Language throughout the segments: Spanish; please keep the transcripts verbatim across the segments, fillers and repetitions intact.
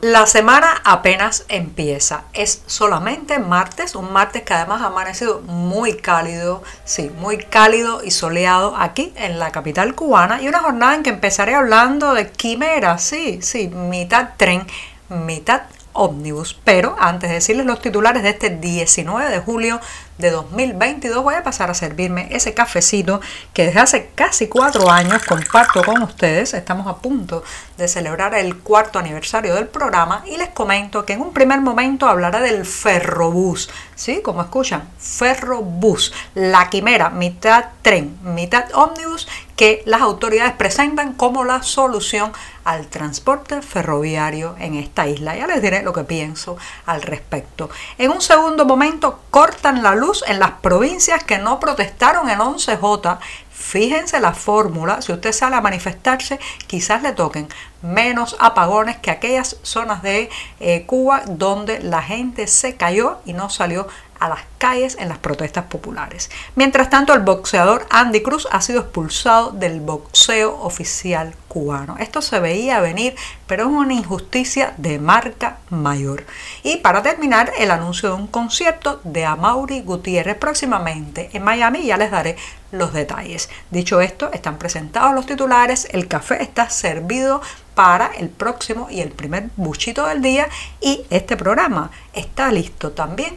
La semana apenas empieza, es solamente martes, un martes que además ha amanecido muy cálido, sí, muy cálido y soleado aquí en la capital cubana, y una jornada en que empezaré hablando de quimeras, sí, sí, mitad tren, mitad ómnibus, pero antes de decirles los titulares de este diecinueve de julio de dos mil veintidós voy a pasar a servirme ese cafecito que desde hace casi cuatro años comparto con ustedes. Estamos a punto de celebrar el cuarto aniversario del programa y les comento que en un primer momento hablaré del Ferrobús, ¿sí? Como escuchan, Ferrobús, la quimera mitad tren, mitad ómnibus que las autoridades presentan como la solución al transporte ferroviario en esta isla. Ya les diré lo que pienso al respecto. En un segundo momento cortan la luz en las provincias que no protestaron en once jota. Fíjense la fórmula, si usted sale a manifestarse, quizás le toquen menos apagones que aquellas zonas de eh, Cuba donde la gente se cayó y no salió a las calles en las protestas populares. Mientras tanto, el boxeador Andy Cruz ha sido expulsado del boxeo oficial cubano. Esto se veía venir, pero es una injusticia de marca mayor. Y para terminar, el anuncio de un concierto de Amaury Gutiérrez próximamente en Miami. Ya les daré los detalles. Dicho esto, están presentados los titulares, el café está servido para el próximo y el primer buchito del día y este programa está listo también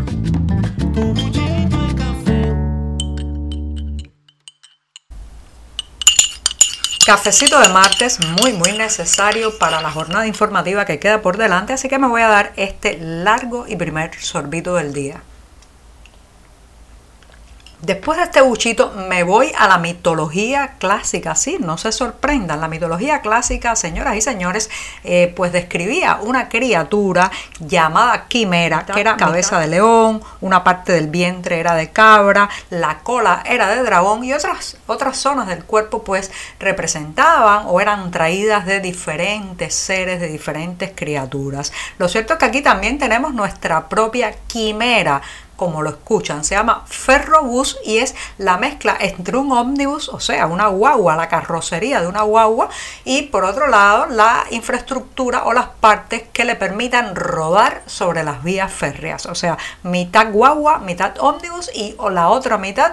Cafecito de martes, muy muy necesario para la jornada informativa que queda por delante, así que me voy a dar este largo y primer sorbito del día. Después de este buchito me voy a la mitología clásica, sí, no se sorprendan, la mitología clásica, señoras y señores, eh, pues describía una criatura llamada quimera, que era cabeza de león, una parte del vientre era de cabra, la cola era de dragón y otras, otras zonas del cuerpo pues representaban o eran traídas de diferentes seres, de diferentes criaturas. Lo cierto es que aquí también tenemos nuestra propia quimera, como lo escuchan, se llama Ferrobús y es la mezcla entre un ómnibus, o sea, una guagua, la carrocería de una guagua, y por otro lado la infraestructura o las partes que le permitan rodar sobre las vías férreas, o sea, mitad guagua, mitad ómnibus y o la otra mitad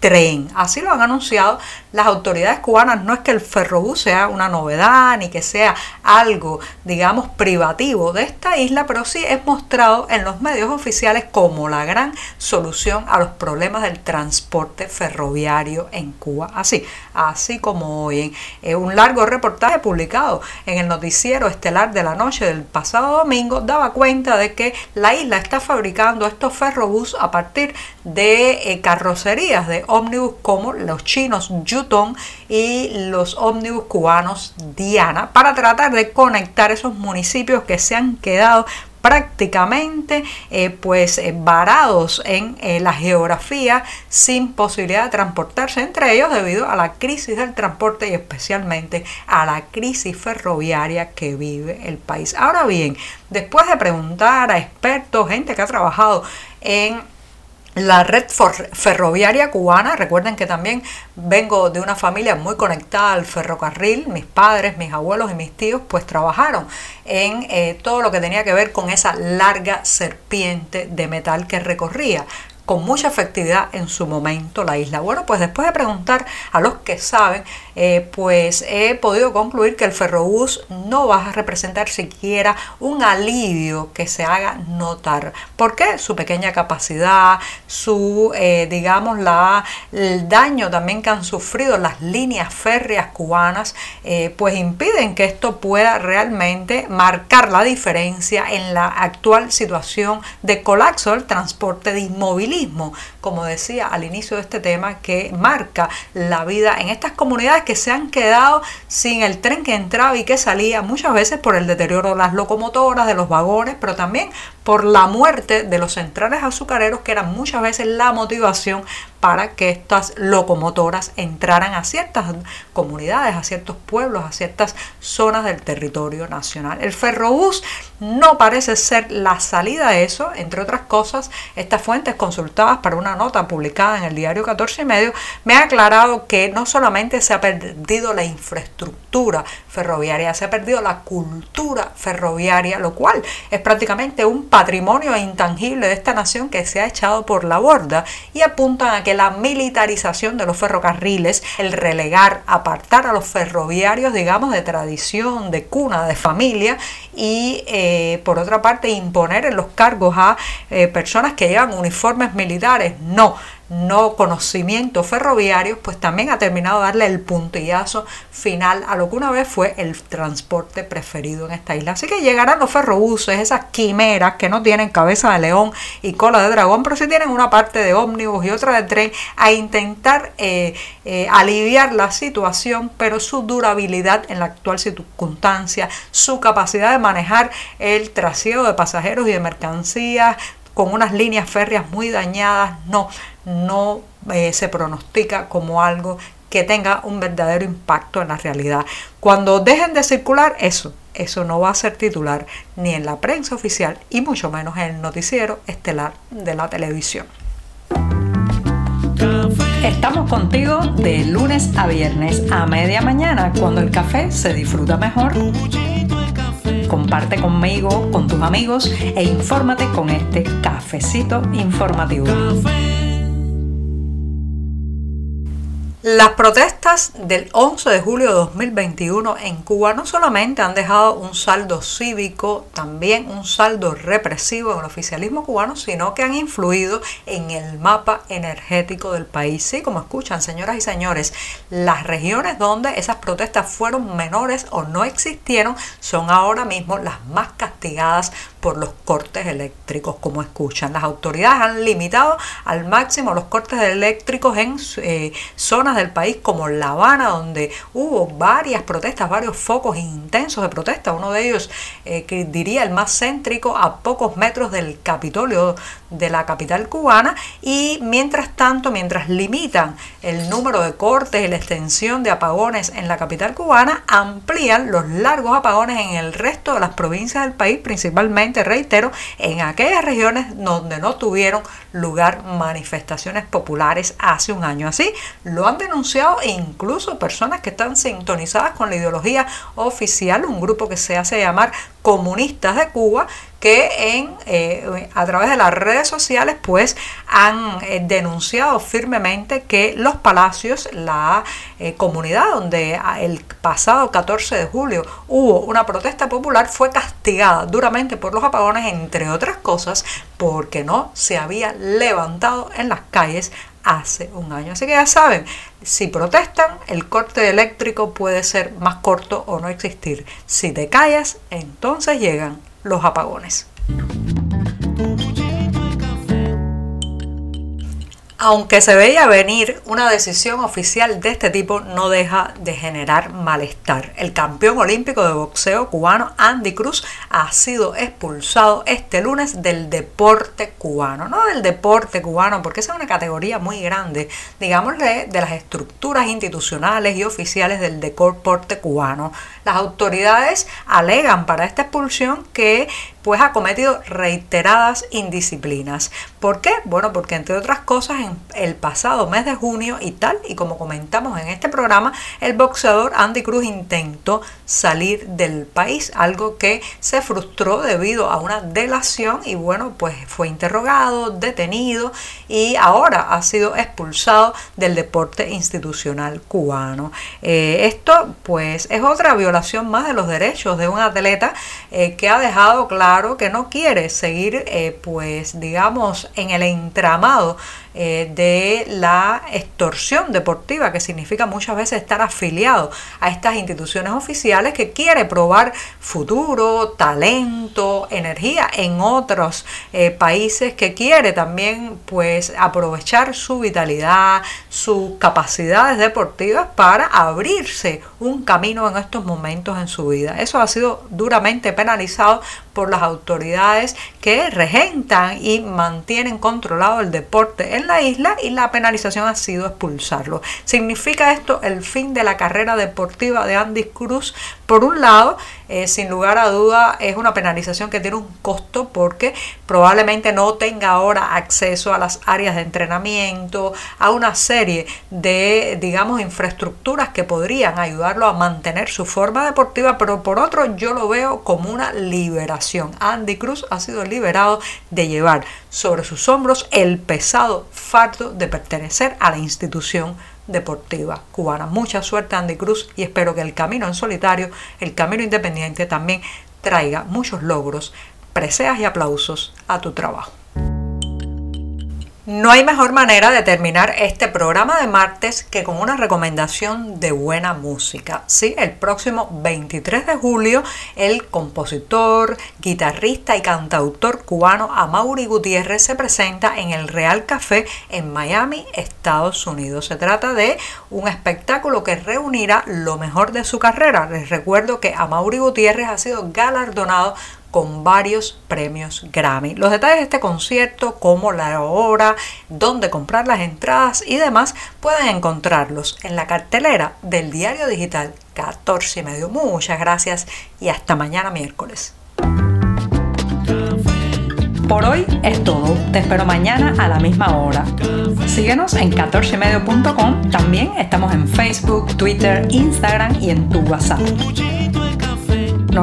tren. Así lo han anunciado las autoridades cubanas. No es que el Ferrobús sea una novedad ni que sea algo, digamos, privativo de esta isla, pero sí es mostrado en los medios oficiales como la gran solución a los problemas del transporte ferroviario en Cuba. Así, así como hoy en un largo reportaje publicado en el noticiero estelar de la noche del pasado domingo daba cuenta de que la isla está fabricando estos Ferrobús a partir de eh, carrocerías de ómnibus como los chinos Yutong y los ómnibus cubanos Diana para tratar de conectar esos municipios que se han quedado prácticamente eh, pues eh, varados en eh, la geografía sin posibilidad de transportarse entre ellos debido a la crisis del transporte y especialmente a la crisis ferroviaria que vive el país. Ahora bien, después de preguntar a expertos, gente que ha trabajado en la red ferroviaria cubana, recuerden que también vengo de una familia muy conectada al ferrocarril, mis padres, mis abuelos y mis tíos pues trabajaron en eh, todo lo que tenía que ver con esa larga serpiente de metal que recorría con mucha efectividad en su momento la isla. Bueno, pues después de preguntar a los que saben, eh, pues he podido concluir que el Ferrobús no va a representar siquiera un alivio que se haga notar. ¿Por qué? Su pequeña capacidad, su, eh, digamos, la, el daño también que han sufrido las líneas férreas cubanas, eh, pues impiden que esto pueda realmente marcar la diferencia en la actual situación de colapso del transporte de inmovilismo, como decía al inicio de este tema, que marca la vida en estas comunidades que se han quedado sin el tren que entraba y que salía, muchas veces por el deterioro de las locomotoras, de los vagones, pero también por la muerte de los centrales azucareros, que eran muchas veces la motivación para que estas locomotoras entraran a ciertas comunidades, a ciertos pueblos, a ciertas zonas del territorio nacional. El Ferrobús no parece ser la salida de eso, entre otras cosas. Estas fuentes consultadas para una nota publicada en el diario catorce y medio me ha aclarado que no solamente se ha perdido la infraestructura ferroviaria, se ha perdido la cultura ferroviaria, lo cual es prácticamente un patrimonio intangible de esta nación que se ha echado por la borda, y apuntan a que la militarización de los ferrocarriles, el relegar, apartar a los ferroviarios, digamos, de tradición, de cuna, de familia, y eh, por otra parte imponer en los cargos a eh, personas que llevan uniformes militares, no, no conocimiento ferroviario, pues también ha terminado de darle el puntillazo final a lo que una vez fue el transporte preferido en esta isla. Así que llegarán los ferrobuses, esas quimeras que no tienen cabeza de león y cola de dragón, pero sí tienen una parte de ómnibus y otra de tren, a intentar eh, eh, aliviar la situación, pero su durabilidad en la actual circunstancia, su capacidad de manejar el trasiego de pasajeros y de mercancías, con unas líneas férreas muy dañadas, no, no eh, se pronostica como algo que tenga un verdadero impacto en la realidad. Cuando dejen de circular, eso, eso no va a ser titular ni en la prensa oficial y mucho menos en el noticiero estelar de la televisión. Estamos contigo de lunes a viernes a media mañana, cuando el café se disfruta mejor. Comparte conmigo, con tus amigos e infórmate con este cafecito informativo. Las protestas del once de julio de dos mil veintiuno en Cuba no solamente han dejado un saldo cívico, también un saldo represivo en el oficialismo cubano, sino que han influido en el mapa energético del país. Sí, como escuchan, señoras y señores, las regiones donde esas protestas fueron menores o no existieron son ahora mismo las más castigadas por los cortes eléctricos, como escuchan. Las autoridades han limitado al máximo los cortes eléctricos en eh, zonas del país como La Habana, donde hubo varias protestas, varios focos intensos de protesta. Uno de ellos, eh, que diría el más céntrico, a pocos metros del Capitolio de la capital cubana. Y mientras tanto, mientras limitan el número de cortes y la extensión de apagones en la capital cubana, amplían los largos apagones en el resto de las provincias del país, principalmente, reitero, en aquellas regiones donde no tuvieron lugar manifestaciones populares hace un año. Así lo han denunciado incluso personas que están sintonizadas con la ideología oficial, un grupo que se hace llamar Comunistas de Cuba, que en, eh, a través de las redes sociales pues han eh, denunciado firmemente que Los Palacios, la eh, comunidad donde el pasado catorce de julio hubo una protesta popular, fue castigada duramente por los apagones, entre otras cosas, porque no se había levantado en las calles hace un año. Así que ya saben, si protestan, el corte eléctrico puede ser más corto o no existir. Si te callas, entonces llegan los apagones. Aunque se veía venir, una decisión oficial de este tipo no deja de generar malestar. El campeón olímpico de boxeo cubano Andy Cruz ha sido expulsado este lunes del deporte cubano. No del deporte cubano, porque esa es una categoría muy grande, digámosle, de las estructuras institucionales y oficiales del deporte cubano. Las autoridades alegan para esta expulsión que pues ha cometido reiteradas indisciplinas. ¿Por qué? Bueno, porque entre otras cosas, en el pasado mes de junio y tal, y como comentamos en este programa, el boxeador Andy Cruz intentó salir del país, algo que se frustró debido a una delación y bueno, pues fue interrogado, detenido y ahora ha sido expulsado del deporte institucional cubano. Eh, esto pues es otra violación más de los derechos de un atleta eh, que ha dejado claro que no quiere seguir eh, pues digamos en el entramado eh, de la extorsión deportiva, que significa muchas veces estar afiliado a estas instituciones oficiales, que quiere probar futuro, talento, energía en otros eh, países, que quiere también pues aprovechar su vitalidad, sus capacidades deportivas para abrirse un camino en estos momentos en su vida. Eso ha sido duramente penalizado por las autoridades que regentan y mantienen controlado el deporte en la isla, y la penalización ha sido expulsarlo. ¿Significa esto el fin de la carrera deportiva de Andy Cruz? Por un lado, eh, sin lugar a duda es una penalización que tiene un costo, porque probablemente no tenga ahora acceso a las áreas de entrenamiento, a una serie de, digamos, infraestructuras que podrían ayudarlo a mantener su forma deportiva, pero por otro yo lo veo como una liberación. Andy Cruz ha sido liberado de llevar sobre sus hombros el pesado fardo de pertenecer a la institución deportiva cubana. Mucha suerte, Andy Cruz, y espero que el camino en solitario, el camino independiente, también traiga muchos logros, preseas y aplausos a tu trabajo. No hay mejor manera de terminar este programa de martes que con una recomendación de buena música. Sí, el próximo veintitrés de julio, el compositor, guitarrista y cantautor cubano Amaury Gutiérrez se presenta en el Real Café en Miami, Estados Unidos. Se trata de un espectáculo que reunirá lo mejor de su carrera. Les recuerdo que Amaury Gutiérrez ha sido galardonado con varios premios Grammy. Los detalles de este concierto, como la hora, dónde comprar las entradas y demás, pueden encontrarlos en la cartelera del diario digital catorce y medio. Muchas gracias y hasta mañana miércoles. Por hoy es todo. Te espero mañana a la misma hora. Síguenos en catorce y medio punto com. También estamos en Facebook, Twitter, Instagram y en tu WhatsApp. No